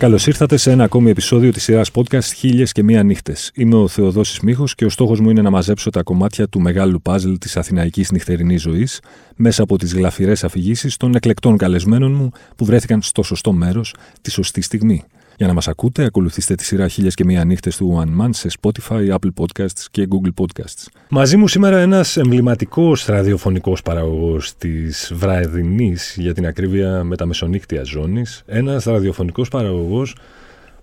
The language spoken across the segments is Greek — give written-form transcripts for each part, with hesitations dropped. Καλώς ήρθατε σε ένα ακόμη επεισόδιο της σειράς podcast «Χίλιες και μία νύχτες». Είμαι ο Θεοδόσης Μίχος και ο στόχος μου είναι να μαζέψω τα κομμάτια του μεγάλου παζλ της αθηναϊκής νυχτερινής ζωής μέσα από τις γλαφυρές αφηγήσεις των εκλεκτών καλεσμένων μου που βρέθηκαν στο σωστό μέρος τη σωστή στιγμή. Για να μας ακούτε, ακολουθήστε τη σειρά «Χίλιες και μία νύχτες» του One Month σε Spotify, Apple Podcasts και Google Podcasts. Μαζί μου σήμερα ένας εμβληματικός ραδιοφωνικός παραγωγός της βραδινής, για την ακρίβεια μεταμεσονύκτιας ζώνης. Ένας ραδιοφωνικός παραγωγός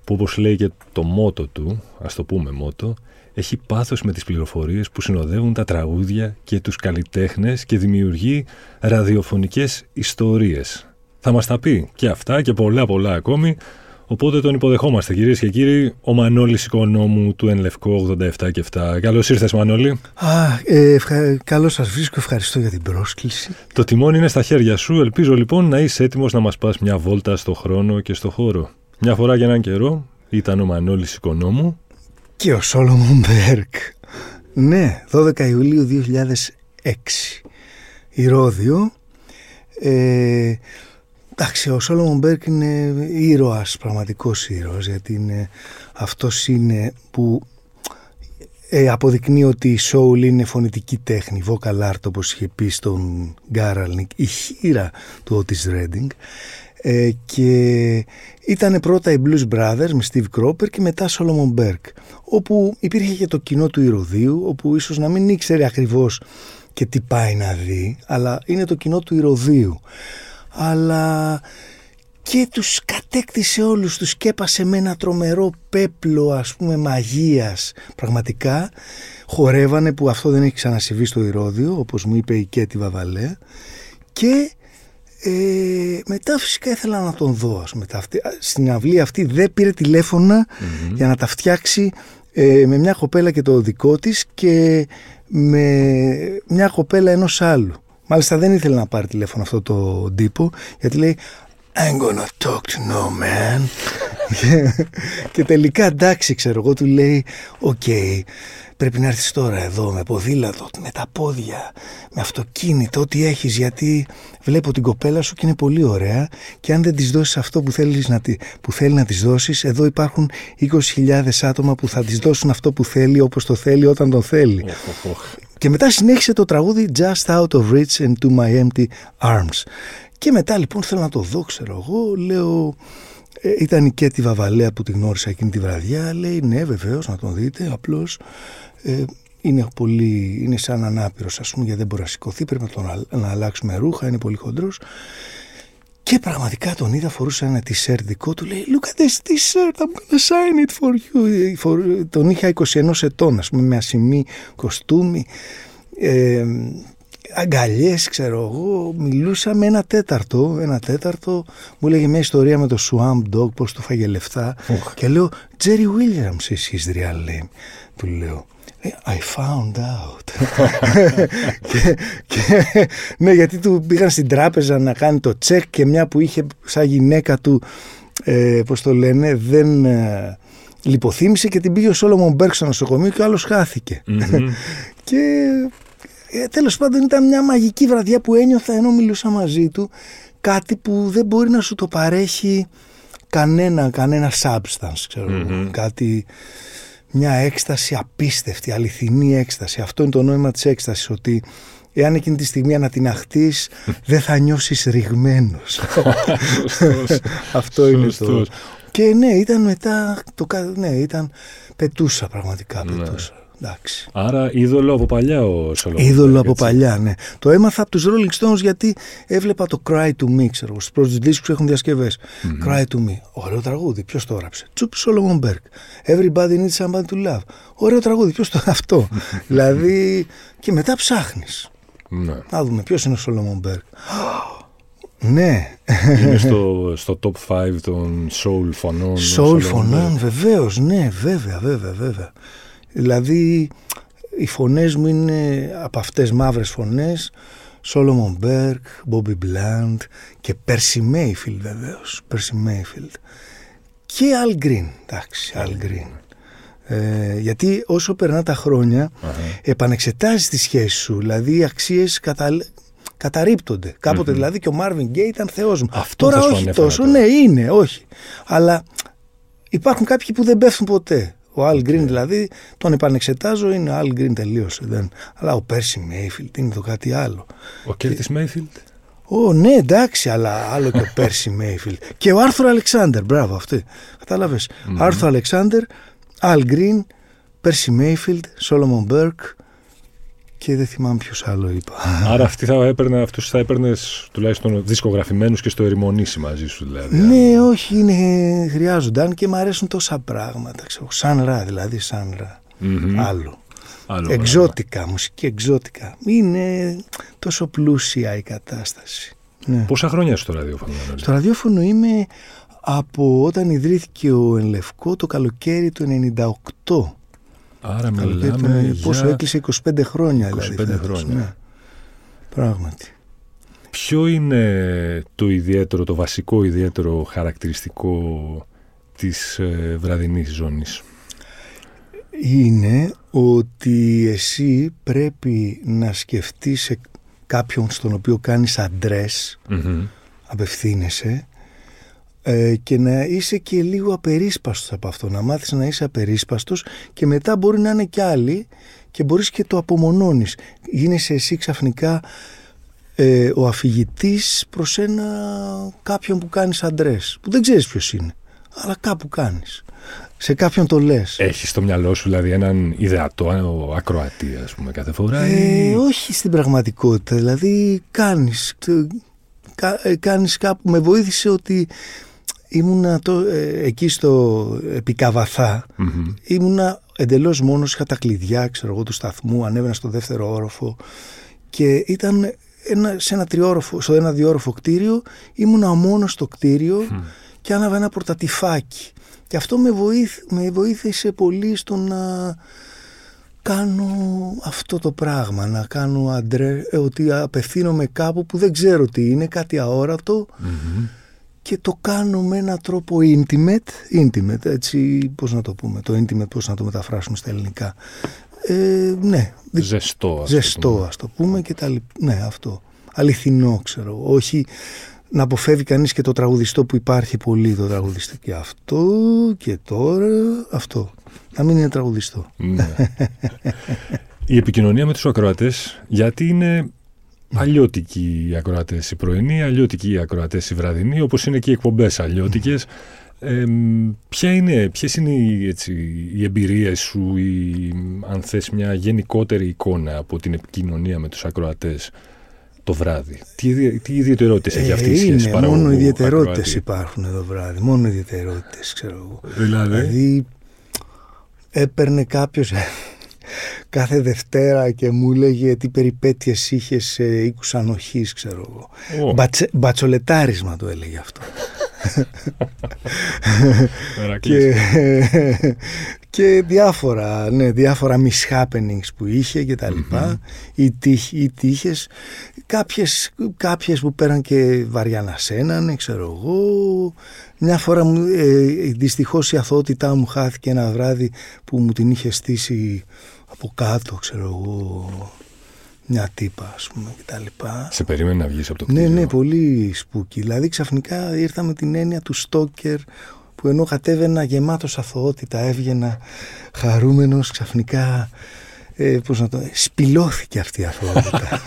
που, όπως λέει και το μότο του, ας το πούμε μότο, έχει πάθος με τις πληροφορίες που συνοδεύουν τα τραγούδια και τους καλλιτέχνες και δημιουργεί ραδιοφωνικές ιστορίες. Θα μας τα πει και αυτά και πολλά ακόμη. Οπότε τον υποδεχόμαστε, κυρίες και κύριοι, ο Μανώλης Οικονόμου του Ενλευκό 87 και 7. Καλώς ήρθες, Μανώλη. Καλώς σας βρίσκω, ευχαριστώ για την πρόσκληση. Το τιμόνι είναι στα χέρια σου, ελπίζω λοιπόν να είσαι έτοιμος να μας πας μια βόλτα στο χρόνο και στο χώρο. Μια φορά για έναν καιρό ήταν ο Μανώλης Οικονόμου. Και ο Σόλομον Μπερκ. Ναι, 12 Ιουλίου 2006. Η Ρόδιο. Εντάξει, ο Σόλομον Μπερκ είναι ήρωας, πραγματικός ήρωας, γιατί αυτός είναι που αποδεικνύει ότι η soul είναι φωνητική τέχνη, vocal art, όπως είχε πει στον Γκάραλνικ, η χήρα του Ότις Ρέντινγκ. Και ήταν πρώτα οι Blues Brothers με Steve Cropper και μετά Σόλομον Μπερκ, όπου υπήρχε και το κοινό του ηρωδίου, όπου ίσως να μην ήξερε ακριβώς και τι πάει να δει, αλλά είναι το κοινό του ηρωδίου. Αλλά και τους κατέκτησε όλους, τους σκέπασε με ένα τρομερό πέπλο, ας πούμε, μαγείας. Πραγματικά χορεύανε, που αυτό δεν έχει ξανασυμβεί στο Ηρώδιο, όπως μου είπε η Κέττη Βαβαλε. Και μετά φυσικά ήθελα να τον δω, ας πούμε. Στην αυλή αυτή δεν πήρε τηλέφωνα για να τα φτιάξει με μια κοπέλα και το δικό της και με μια κοπέλα ενός άλλου. Μάλιστα δεν ήθελε να πάρει τηλέφωνο αυτό το τύπο, γιατί λέει I'm gonna talk to no man. Και τελικά, εντάξει, ξέρω εγώ, του λέει okay, πρέπει να έρθεις τώρα εδώ με ποδήλατο, με τα πόδια, με αυτοκίνητο, ό,τι έχεις, γιατί βλέπω την κοπέλα σου και είναι πολύ ωραία και αν δεν της δώσεις αυτό που, που θέλει να της δώσεις, εδώ υπάρχουν 20.000 άτομα που θα της δώσουν αυτό που θέλει, όπως το θέλει, όταν το θέλει. Και μετά συνέχισε το τραγούδι Just Out of Reach and To My Empty Arms. Και μετά λοιπόν θέλω να το δω, ξέρω εγώ, λέω... Ήταν η Κέττη Βαβαλέα που τη γνώρισα εκείνη τη βραδιά. Λέει ναι, βεβαίως, να τον δείτε. Απλώς είναι σαν ανάπηρος, ας πούμε, γιατί δεν μπορεί να σηκωθεί. Πρέπει να να αλλάξουμε ρούχα. Είναι πολύ χοντρός. Και πραγματικά τον είδα, φορούσε ένα t-shirt δικό του. Λέει look at this t-shirt, I'm gonna sign it for you. Τον είχα 21 ετών, ας πούμε, με ασημή κοστούμι, αγκαλιές, ξέρω εγώ, μιλούσαμε ένα τέταρτο, μου έλεγε μια ιστορία με το Swamp Dog, πως του φάγε λεφτά. Και λέω Jerry Williams is his real name, του λέω. I found out. Ναι, γιατί του πήγαν στην τράπεζα να κάνει το τσεκ και μια που είχε σαν γυναίκα του, πως το λένε, δεν λιποθύμησε και την πήγε ο Σόλομον Μπερκ στο νοσοκομείο και ο άλλος χάθηκε. Και τέλος πάντων ήταν μια μαγική βραδιά που ένιωθα ενώ μιλούσα μαζί του κάτι που δεν μπορεί να σου το παρέχει κανένα substance, ξέρω, κάτι, μια έκσταση απίστευτη, αληθινή έκσταση. Αυτό είναι το νόημα της έκστασης, ότι εάν εκείνη τη στιγμή ανατιναχτείς δεν θα νιώσεις ρηγμένος. Αυτό είναι το... Και ναι, ήταν μετά πετούσα, πραγματικά πετούσα. Εντάξει. Άρα είδωλο από παλιά ο Σόλομον. Είδωλο από παλιά, ναι. Το έμαθα από τους Rolling Stones, γιατί έβλεπα το Cry to Me, ξέρω. Στους πρώτους δίσκους έχουν διασκευές. Cry to Me, ωραίο τραγούδι, ποιος το έγραψε? Tchupi Solo Berg. Everybody needs somebody to love. Ωραίο τραγούδι, ποιος το αυτό? Δηλαδή, και μετά ψάχνεις. Ναι. Να δούμε ποιος είναι ο Σόλομον Μπερκ. Ναι. Είναι στο top 5 των soul φωνών. Soul φωνών, βεβαίως, ναι, βέβαια. Δηλαδή οι φωνές μου είναι από αυτές, μαύρες φωνές, Σόλομον Μπερκ, Μπόμπι Μπλάντ και Πέρσι Μέιφιλ, βεβαίως, και Αλ Γκριν, εντάξει, γιατί όσο περνά τα χρόνια επανεξετάζεις τη σχέση σου, δηλαδή οι αξίες καταρρίπτονται. Κάποτε δηλαδή και ο Μάρβιν Γκέι ήταν θεός μου. Αυτό τώρα όχι τόσο, ναι, είναι, όχι. Αλλά Υπάρχουν κάποιοι που δεν πέφτουν ποτέ. Ο Αλ Γκριν δηλαδή, τον επανεξετάζω, είναι ο Αλ Γκριν τελείωσε. Δεν. Αλλά ο Πέρσι Μέιφιλτ είναι το κάτι άλλο. Ο Κέρτις Μέιφιλτ. Ω, ναι, εντάξει, αλλά άλλο και ο Πέρσι Μέιφιλτ. Και ο Άρθρο Αλεξάντερ, μπράβο αυτή. Κατάλαβες. Άρθρο Αλεξάντερ, Αλ Γκριν, Πέρσι Μέιφιλτ, Σόλομον Μπερκ και δεν θυμάμαι ποιος άλλο είπα. Άρα αυτούς θα έπαιρνες τουλάχιστον δισκογραφημένους και στο ερημονήσι μαζί σου δηλαδή. Ναι, όχι, είναι, χρειάζονται. Αν και μου αρέσουν τόσα πράγματα. Ξέρω, σαν ρα, δηλαδή σαν ρα. Άλλο. Εξώτικα, μουσική εξώτικα. Είναι τόσο πλούσια η κατάσταση. Ναι. Πόσα χρόνια στο ραδιόφωνο? Στο ραδιόφωνο είμαι από όταν ιδρύθηκε ο Ενλευκό το καλοκαίρι του 98. Άρα μιλάμε πόσο για... έκλεισε 25 χρόνια. 25 δηλαδή, χρόνια. Ναι. Πράγματι. Ποιο είναι το ιδιαίτερο, το βασικό ιδιαίτερο χαρακτηριστικό της βραδινής ζώνης? Είναι ότι εσύ πρέπει να σκεφτείς κάποιον στον οποίο κάνεις αντρές, απευθύνεσαι, και να είσαι και λίγο απερίσπαστος από αυτό, να μάθεις να είσαι απερίσπαστος και μετά μπορεί να είναι και άλλοι και μπορείς και το απομονώνεις. Γίνεσαι εσύ ξαφνικά ο αφηγητής προς κάποιον που κάνεις αντρές, που δεν ξέρεις ποιος είναι, αλλά κάπου κάνεις. Σε κάποιον το λες. Έχεις στο μυαλό σου δηλαδή έναν ιδεατό ακροατή, ας πούμε, κάθε φορά? Όχι στην πραγματικότητα. Δηλαδή κάνεις κάπου. Με βοήθησε ότι ήμουνα εκεί στο Πικαβαθά. Ήμουνα εντελώς μόνος, είχα τα κλειδιά, ξέρω εγώ, του σταθμού, ανέβαινα στο δεύτερο όροφο και ήταν σε ένα διόροφο κτίριο. Ήμουνα μόνος στο κτίριο και άναβα ένα πορτατιφάκι. Και αυτό με βοήθησε πολύ στο να κάνω αυτό το πράγμα, να κάνω ότι απευθύνομαι κάπου που δεν ξέρω τι είναι, κάτι αόρατο, και το κάνω με έναν τρόπο intimate, έτσι, πώς να το πούμε, το intimate πώς να το μεταφράσουμε στα ελληνικά. Ναι, ζεστό ας το πούμε και τα λοιπά, ναι, αυτό, αληθινό, ξέρω, όχι... Να αποφεύγει κανείς και το τραγουδιστό που υπάρχει πολύ, το τραγουδιστό και αυτό και τώρα αυτό. Να μην είναι τραγουδιστό. Ναι. Η επικοινωνία με τους ακροατές, γιατί είναι αλλιώτικοι οι ακροατές οι πρωινοί, αλλιώτικοι οι ακροατές οι βραδινοί, όπως είναι και οι εκπομπές αλλιώτικες. Ποιες είναι οι εμπειρίες σου, αν θες μια γενικότερη εικόνα από την επικοινωνία με τους ακροατές το βράδυ? Τι ιδιαιτερότητες έχει αυτή η σχέση? Μόνο ιδιαιτερότητες υπάρχουν το βράδυ. Μόνο ιδιαιτερότητες, ξέρω εγώ. Δηλαδή, έπαιρνε κάποιος κάθε Δευτέρα και μου έλεγε τι περιπέτειες είχε σε οίκους ανοχής, ξέρω εγώ. Μπατσολετάρισμα το έλεγε αυτό. Και διάφορα mishappenings που είχε και τα λοιπά, ή τύχες, κάποιες που πέραν και βαριά να σένανε, ξέρω εγώ. Μια φορά δυστυχώς η αθωότητά μου χάθηκε ένα βράδυ που μου την είχε στήσει από κάτω, ξέρω εγώ, μια τύπα, ας πούμε, και τα λοιπά. Σε περίμενε να βγεις από το κτίριο? Ναι, πολύ σπούκι. Δηλαδή ξαφνικά ήρθα με την έννοια του στόκερ, που ενώ κατέβαινα γεμάτος αθωότητα, έβγαινα χαρούμενος, ξαφνικά σπηλώθηκε αυτή η αθωότητα.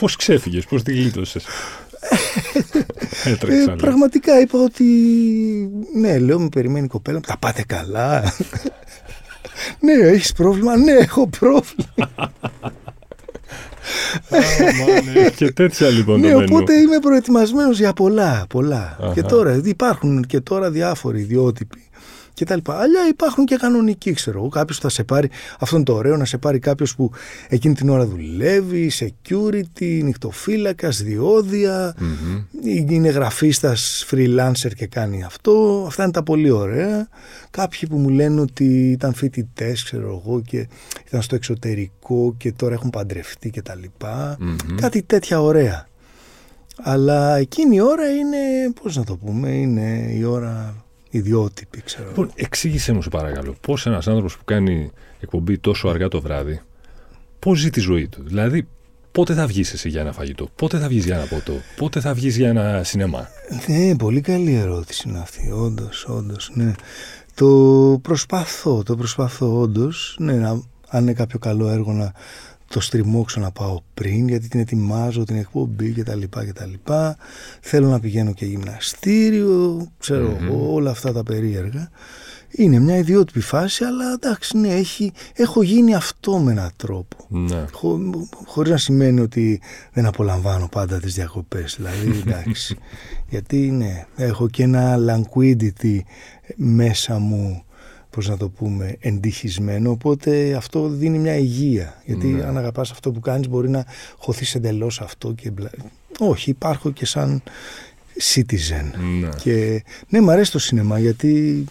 Πώς ξέφυγες, πώς τη γλίτωσες? Πραγματικά είπα ότι ναι, λέω, με περιμένει η κοπέλα μου, τα πάτε καλά? Ναι, έχεις πρόβλημα? Ναι, έχω πρόβλημα. Και τέτοια λοιπόν. Ναι, οπότε είμαι προετοιμασμένος για πολλά. Και τώρα υπάρχουν και τώρα διάφοροι ιδιότυποι και τα λοιπά. Αλλά υπάρχουν και κανονικοί, ξέρω εγώ. Κάποιος θα σε πάρει, αυτό είναι το ωραίο, να σε πάρει κάποιος που εκείνη την ώρα δουλεύει, security, νυχτοφύλακας, διόδια, είναι γραφίστας, freelancer και κάνει αυτό. Αυτά είναι τα πολύ ωραία. Κάποιοι που μου λένε ότι ήταν φοιτητές, ξέρω εγώ, και ήταν στο εξωτερικό και τώρα έχουν παντρευτεί και τα λοιπά. Κάτι τέτοια ωραία. Αλλά εκείνη η ώρα είναι, πώς να το πούμε, είναι η ώρα... ιδιότυπη, ξέρω. Λοιπόν, εξήγησέ μου, σε παρακαλώ, πώς ένας άνθρωπος που κάνει εκπομπή τόσο αργά το βράδυ, πώς ζει τη ζωή του? Δηλαδή, πότε θα βγεις εσύ για ένα φαγητό, πότε θα βγεις για ένα ποτό, πότε θα βγεις για ένα σινεμά. Ναι, πολύ καλή ερώτηση είναι αυτή, όντως, ναι. Το προσπαθώ όντως, ναι, αν είναι κάποιο καλό έργο να το στριμώξω να πάω πριν, γιατί την ετοιμάζω, την εκπομπή κτλ. Θέλω να πηγαίνω και γυμναστήριο, ξέρω εγώ, όλα αυτά τα περίεργα. Είναι μια ιδιότυπη φάση, αλλά εντάξει, ναι, έχω γίνει αυτό με έναν τρόπο. Ναι. Χωρίς να σημαίνει ότι δεν απολαμβάνω πάντα τις διακοπές, δηλαδή, εντάξει. Γιατί, ναι, έχω και ένα languidity μέσα μου, πώς να το πούμε, εντυχισμένο, οπότε αυτό δίνει μια υγεία. Γιατί αν αγαπάς αυτό που κάνεις, μπορεί να χωθείς εντελώς αυτό και όχι, υπάρχω και σαν citizen. Ναι, και, ναι, μ' αρέσει το σινεμά, γιατί...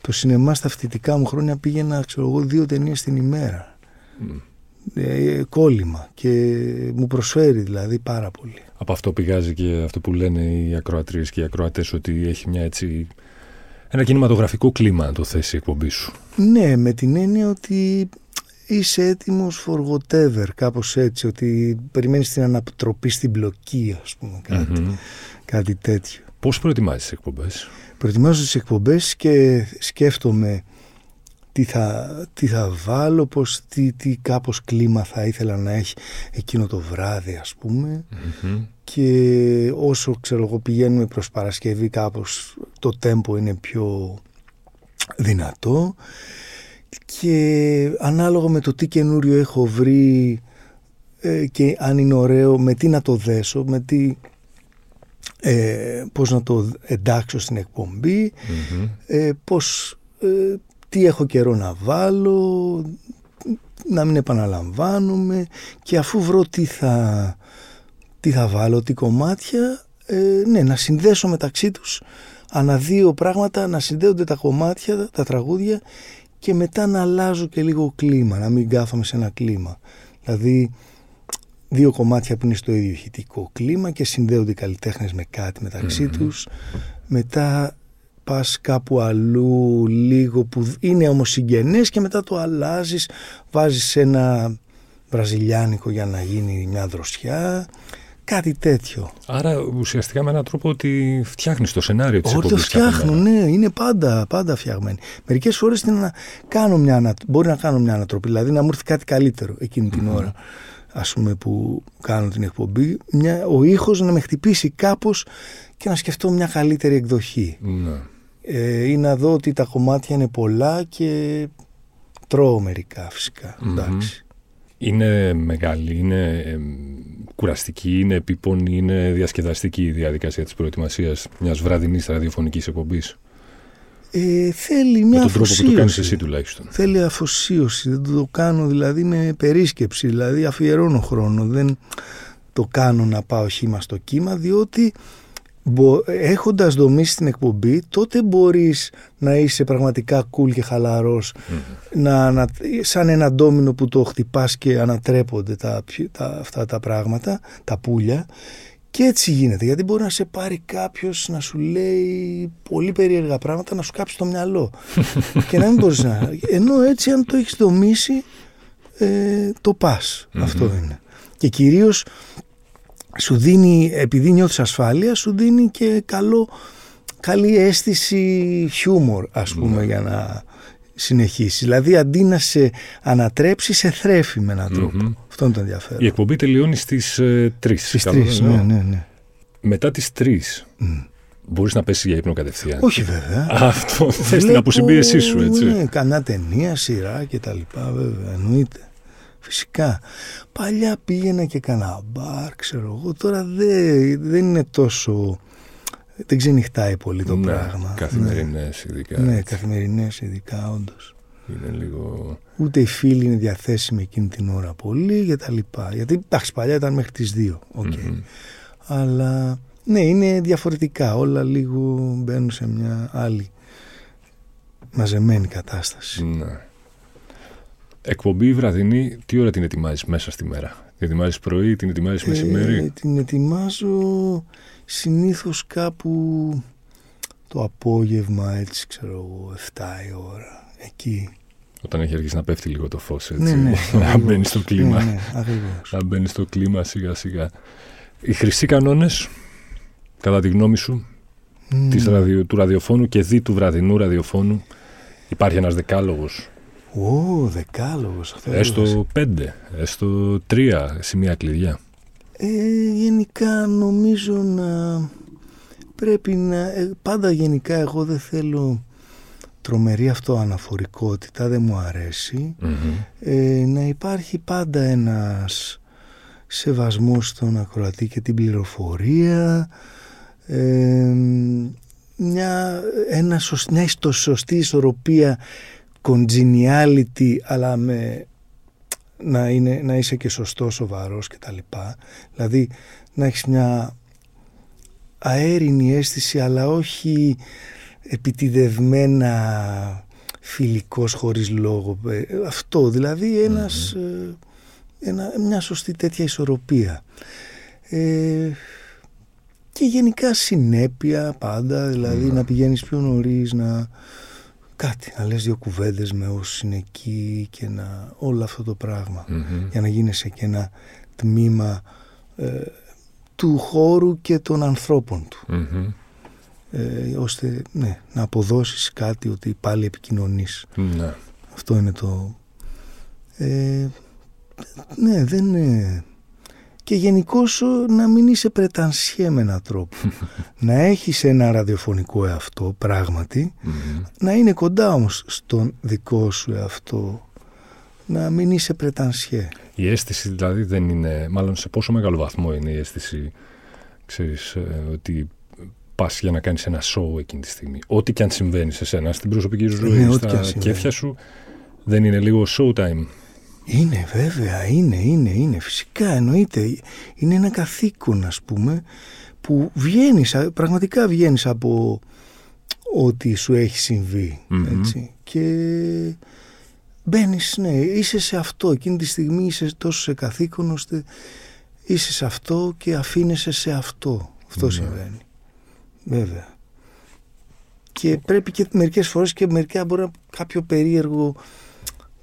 Το σινεμά στα φοιτητικά μου χρόνια πήγαινα, ξέρω εγώ, 2 ταινίες την ημέρα. Κόλλημα. Και μου προσφέρει δηλαδή πάρα πολύ. Από αυτό πηγάζει και αυτό που λένε οι ακροατρίες και οι ακροατές, ότι έχει μια έτσι, ένα κινηματογραφικό κλίμα να το θέσει η εκπομπή σου. Ναι, με την έννοια ότι είσαι έτοιμος for whatever, κάπως έτσι, ότι περιμένεις την ανατροπή, στην μπλοκή, ας πούμε, κάτι τέτοιο. Πώς προετοιμάζεις τις εκπομπές? Προετοιμάζω τις εκπομπές και σκέφτομαι τι θα βάλω, τι κάπως κλίμα θα ήθελα να έχει εκείνο το βράδυ, ας πούμε. Και όσο, ξέρω εγώ, πηγαίνουμε προς Παρασκευή, κάπως το τέμπο είναι πιο δυνατό. Και ανάλογα με το τι καινούριο έχω βρει και αν είναι ωραίο, με τι να το δέσω, με τι... πώς να το εντάξω στην εκπομπή, τι έχω καιρό να βάλω, να μην επαναλαμβάνομαι, και αφού βρω τι θα βάλω, τι κομμάτια, ναι, να συνδέσω μεταξύ τους ανά 2 πράγματα, να συνδέονται τα κομμάτια, τα τραγούδια, και μετά να αλλάζω και λίγο κλίμα, να μην κάθομαι σε ένα κλίμα, δηλαδή 2 κομμάτια που είναι στο ίδιο ηχητικό κλίμα και συνδέονται οι καλλιτέχνες με κάτι μεταξύ τους. Μετά πας κάπου αλλού λίγο που είναι όμως συγγενές, και μετά το αλλάζεις, βάζεις ένα βραζιλιάνικο για να γίνει μια δροσιά, κάτι τέτοιο. Άρα ουσιαστικά με έναν τρόπο ότι φτιάχνεις το σενάριο της εκπομπής. Το φτιάχνω, ναι, είναι πάντα φτιαγμένη. Μερικές φορές μπορεί να κάνω μια ανατροπή, δηλαδή να μου έρθει κάτι καλύτερο εκείνη την ώρα, ας πούμε, που κάνω την εκπομπή, ο ήχος να με χτυπήσει κάπως και να σκεφτώ μια καλύτερη εκδοχή, ή να δω ότι τα κομμάτια είναι πολλά και τρώω μερικά, φυσικά. Είναι μεγάλη, είναι κουραστική, είναι επίπονη, είναι διασκεδαστική η διαδικασία της προετοιμασίας μιας βραδινής ραδιοφωνικής εκπομπής. Θέλει μια αφοσίωση. Με τον τρόπο που το κάνεις εσύ, τουλάχιστον. Θέλει αφοσίωση. Δεν το κάνω δηλαδή με περίσκεψη. Δηλαδή αφιερώνω χρόνο. Δεν το κάνω να πάω χύμα στο κύμα, διότι έχοντας δομήσει την εκπομπή, τότε μπορείς να είσαι πραγματικά cool και χαλαρός, σαν ένα ντόμινο που το χτυπάς και ανατρέπονται αυτά τα πράγματα, τα πουλιά. Και έτσι γίνεται, γιατί μπορεί να σε πάρει κάποιος να σου λέει πολύ περίεργα πράγματα, να σου κάψει το μυαλό και να μην μπορείς να... Ενώ έτσι, αν το έχεις δομήσει, το πας. Αυτό είναι. Και κυρίως σου δίνει, επειδή νιώθεις ασφάλεια, σου δίνει και καλή αίσθηση χιούμορ, ας πούμε, για να συνεχίσεις. Δηλαδή, αντί να σε ανατρέψει, σε θρέφει με έναν τρόπο. Αυτό είναι το ενδιαφέρον. Η εκπομπή τελειώνει στις 3. Στις 3, ναι. Μετά τις 3 μπορείς να πέσεις για ύπνο κατευθείαν? Όχι, βέβαια. Αυτό θες την αποσυμπίεσή σου, έτσι. Ναι, κανά ταινία, σειρά κτλ. Βέβαια, εννοείται. Φυσικά. Παλιά πήγαινα και κανένα μπαρ, ξέρω εγώ. Τώρα δεν είναι τόσο... Δεν ξενυχτάει πολύ το πράγμα. Καθημερινές ειδικά. Ναι, καθημερινές ειδικά, όντως. Είναι λίγο... Ούτε οι φίλοι είναι διαθέσιμοι εκείνη την ώρα πολύ και τα λοιπά. Γιατί, εντάξει, παλιά ήταν μέχρι τις 2. Αλλά, ναι, είναι διαφορετικά. Όλα λίγο μπαίνουν σε μια άλλη μαζεμένη κατάσταση. Ναι. Εκπομπή βραδινή, τι ώρα την ετοιμάζεις μέσα στη μέρα? Την ετοιμάζεις πρωί, την ετοιμάζεις μεσημέρι? Την ετοιμάζω συνήθως κάπου το απόγευμα, έτσι, ξέρω εγώ, 7 η ώρα. Εκεί. Όταν έχει αρχίσει να πέφτει λίγο το φως, έτσι, να μπαίνει στο κλίμα. Να μπαίνει στο κλίμα σιγά σιγά. Οι χρυσοί κανόνες, κατά τη γνώμη σου, του ραδιοφώνου και δι του βραδινού ραδιοφώνου, υπάρχει ένας δεκάλογος. Ω, δεκάλογος. Έστω 5, έστω 3 σημεία κλειδιά. Γενικά νομίζω να πρέπει να... Πάντα γενικά εγώ δεν θέλω τρομερή αυτοαναφορικότητα, δεν μου αρέσει. Να υπάρχει πάντα ένας σεβασμός στον ακροατή και την πληροφορία, μια σωστή ισορροπία, congeniality, αλλά να είσαι και σωστός, σοβαρός και τα λοιπά. Δηλαδή να έχεις μια αέρινη αίσθηση, αλλά όχι επιτιδευμένα φιλικός χωρίς λόγο. Αυτό δηλαδή μια σωστή τέτοια ισορροπία. Και γενικά συνέπεια πάντα, δηλαδή να πηγαίνεις πιο νωρίς, να λες 2 κουβέντες με όσους είναι εκεί και να όλο αυτό το πράγμα, για να γίνεσαι και ένα τμήμα του χώρου και των ανθρώπων του, ώστε να αποδώσεις κάτι, ότι πάλι επικοινωνείς. Αυτό είναι το... δεν είναι... Και γενικώς να μην είσαι πρετανσιέ με έναν τρόπο. Να έχεις ένα ραδιοφωνικό εαυτό, πράγματι, να είναι κοντά όμως στον δικό σου εαυτό, να μην είσαι πρετανσιέ. Η αίσθηση δηλαδή δεν είναι, μάλλον σε πόσο μεγάλο βαθμό είναι η αίσθηση, ξέρεις, ότι πας για να κάνεις ένα show εκείνη τη στιγμή. Ό,τι και αν συμβαίνει σε σένα, στην προσωπική σου ζωή, στα κέφια σου, δεν είναι λίγο showtime? Είναι βέβαια, είναι, φυσικά, εννοείται. Είναι ένα καθήκον, ας πούμε, που πραγματικά βγαίνεις από ό,τι σου έχει συμβεί, έτσι. Και μπαίνεις, είσαι σε αυτό, εκείνη τη στιγμή είσαι τόσο σε καθήκον, ώστε είσαι σε αυτό και αφήνεσαι σε αυτό. Αυτό συμβαίνει, βέβαια. Και πρέπει και μερικές φορές και μερικά μπορεί να κάποιο περίεργο...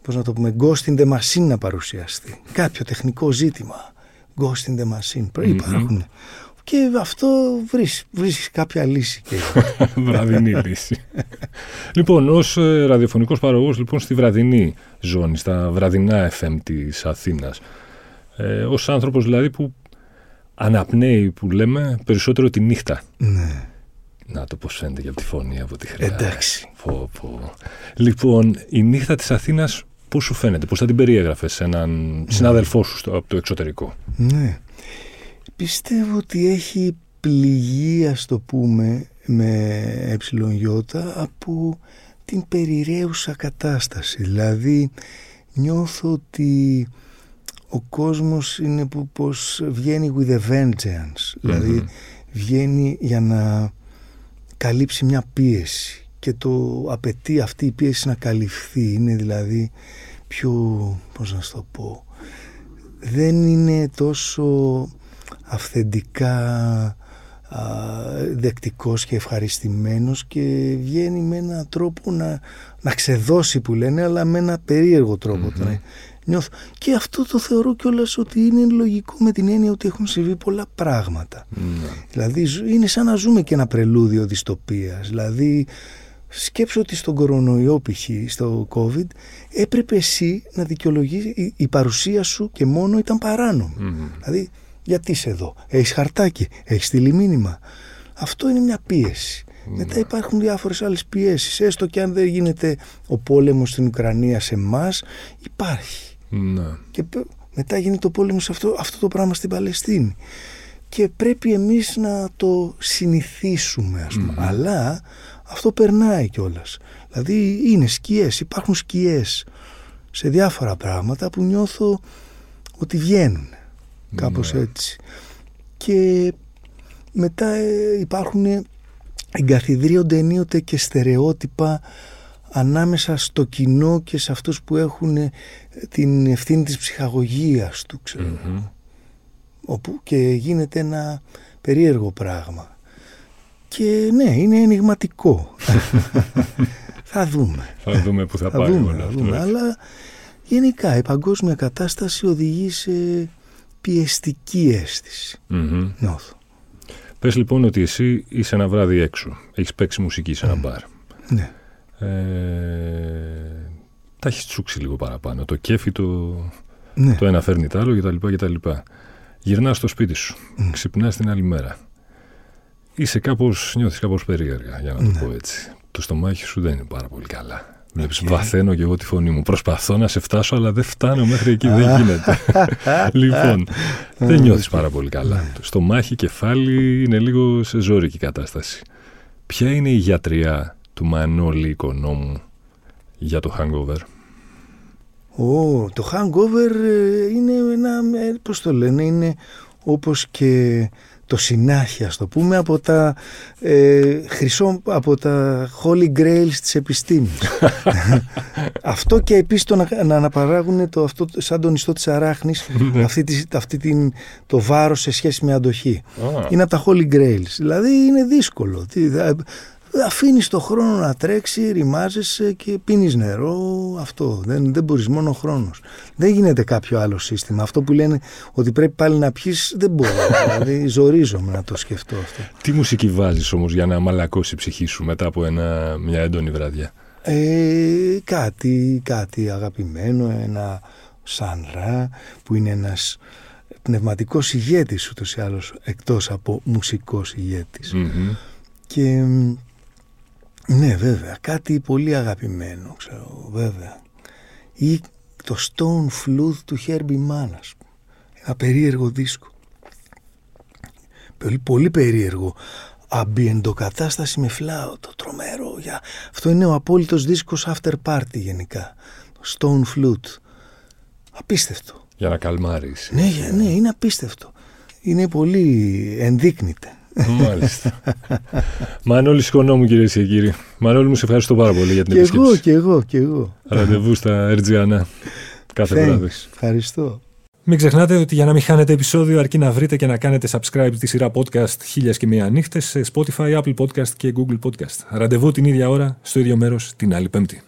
πώς να το πούμε, Ghost in the Machine να παρουσιαστεί. Κάποιο τεχνικό ζήτημα. Ghost in the Machine. Υπάρχουν. Και αυτό βρίσκεις κάποια λύση. Βραδινή λύση. Λοιπόν, ως ραδιοφωνικός παραγωγός, λοιπόν, στη βραδινή ζώνη, στα βραδινά FM της Αθήνας, ως άνθρωπος δηλαδή που αναπνέει, που λέμε, περισσότερο τη νύχτα. Ναι. Να το πώς φαίνεται και από τη φωνή, από τη χρειά. Εντάξει. Λοιπόν, η νύχτα της Αθήνας πώς σου φαίνεται, πώς θα την περιέγραφες σε έναν συνάδελφό σου από το εξωτερικό? Ναι. Πιστεύω ότι έχει πληγεί, ας το πούμε, με εψιλονιώτα από την περιραίουσα κατάσταση. Δηλαδή, νιώθω ότι ο κόσμος είναι που πως βγαίνει with a vengeance. Δηλαδή, βγαίνει για να καλύψει μια πίεση και το απαιτεί αυτή η πίεση να καλυφθεί. Είναι δηλαδή πιο, πώς να σου το πω, δεν είναι τόσο αυθεντικά δεκτικός και ευχαριστημένος και βγαίνει με έναν τρόπο να ξεδώσει, που λένε, αλλά με ένα περίεργο τρόπο. Νιώθω. Και αυτό το θεωρώ κιόλας ότι είναι λογικό, με την έννοια ότι έχουν συμβεί πολλά πράγματα. Δηλαδή είναι σαν να ζούμε και ένα πρελούδιο δυστοπίας. Δηλαδή σκέψου ότι στον κορονοϊό, π.χ., στο COVID, έπρεπε εσύ να δικαιολογήσεις, η παρουσία σου και μόνο ήταν παράνομη. Δηλαδή γιατί είσαι εδώ, έχεις χαρτάκι, έχεις στείλει μήνυμα. Αυτό είναι μια πίεση. Μετά υπάρχουν διάφορες άλλες πιέσεις. Έστω και αν δεν γίνεται ο πόλεμος στην Ουκρανία σε εμάς, υπάρχει. Και μετά γίνεται ο πόλεμος αυτό το πράγμα στην Παλαιστίνη. Και πρέπει εμείς να το συνηθίσουμε, ας πούμε. Αλλά αυτό περνάει κιόλας. Δηλαδή είναι σκιές, υπάρχουν σκιές σε διάφορα πράγματα που νιώθω ότι βγαίνουν. Κάπως έτσι. Και μετά υπάρχουν... εγκαθιδρύονται ενίοτε και στερεότυπα ανάμεσα στο κοινό και σε αυτούς που έχουν την ευθύνη της ψυχαγωγίας του, ξέρω. Όπου και γίνεται ένα περίεργο πράγμα. Και ναι, είναι ενιγματικό. Θα δούμε. Θα δούμε που θα πάει όλο αυτό. Αλλά γενικά η παγκόσμια κατάσταση οδηγεί σε πιεστική αίσθηση. Mm-hmm. Νιώθω. Πες λοιπόν ότι εσύ είσαι ένα βράδυ έξω. Έχεις παίξει μουσική σε ένα μπαρ. Ναι. Τα έχεις τσούξει λίγο παραπάνω. Το κέφι το ένα φέρνει το άλλο κτλ. Γυρνάς στο σπίτι σου. Ξυπνάς την άλλη μέρα. Είσαι κάπως, νιώθεις κάπως περίεργα, για να το πω έτσι. Το στομάχι σου δεν είναι πάρα πολύ καλά. Βλέπεις, βαθαίνω και εγώ τη φωνή μου. Προσπαθώ να σε φτάσω, αλλά δεν φτάνω μέχρι εκεί, δεν γίνεται. Λοιπόν, δεν νιώθεις πάρα πολύ καλά. Το στομάχι, κεφάλι, είναι λίγο σε ζώρικη κατάσταση. Ποια είναι η γιατριά του Μανώλη Οικονόμου για το hangover? Το hangover είναι ένα, πώς το λένε, είναι όπως και... το συνάχεια, ας το πούμε, από τα, από τα Holy Grails της επιστήμης. Αυτό και επίσης το να αναπαράγουν αυτό, σαν τον ιστό της αράχνης, το βάρος σε σχέση με αντοχή. Είναι από τα Holy Grails. Δηλαδή είναι δύσκολο. Αφήνεις το χρόνο να τρέξει, ρημάζεσαι και πίνεις νερό. Αυτό. Δεν μπορείς, μόνο ο χρόνος. Δεν γίνεται κάποιο άλλο σύστημα. Αυτό που λένε ότι πρέπει πάλι να πιείς, δεν μπορώ. Δηλαδή ζορίζομαι να το σκεφτώ αυτό. Τι μουσική βάζεις όμως για να μαλακώσει η ψυχή σου μετά από μια έντονη βραδιά? Κάτι αγαπημένο, ένα Σανρά που είναι ένας πνευματικός ηγέτης ούτως ή άλλως, εκτός από μουσικός ηγέτης. Mm-hmm. Και... ναι, βέβαια, κάτι πολύ αγαπημένο, ξέρω, βέβαια. Ή το Stone Flute του Herbie Manas. Ένα περίεργο δίσκο. Πολύ, πολύ περίεργο. Αμπιεντοκατάσταση με φλάουτο, τρομερό. Αυτό είναι ο απόλυτος δίσκος after party γενικά. Stone Flute. Απίστευτο. Για να καλμάρεις. Ναι, είναι απίστευτο. Είναι πολύ, ενδείκνυται. Μάλιστα. Μανώλης Οικονόμου, κυρίες και κύριοι. Μανώλη μου, σε ευχαριστώ πάρα πολύ για την επισκέψη. Και εγώ. Ραντεβού στα Ερτζιανά κάθε βράδυ. Ευχαριστώ. Μην ξεχνάτε ότι για να μην χάνετε επεισόδιο, αρκεί να βρείτε και να κάνετε subscribe τη σειρά podcast Χίλιες και μία νύχτες σε Spotify, Apple Podcast και Google Podcast. Ραντεβού την ίδια ώρα, στο ίδιο μέρος, την άλλη Πέμπτη.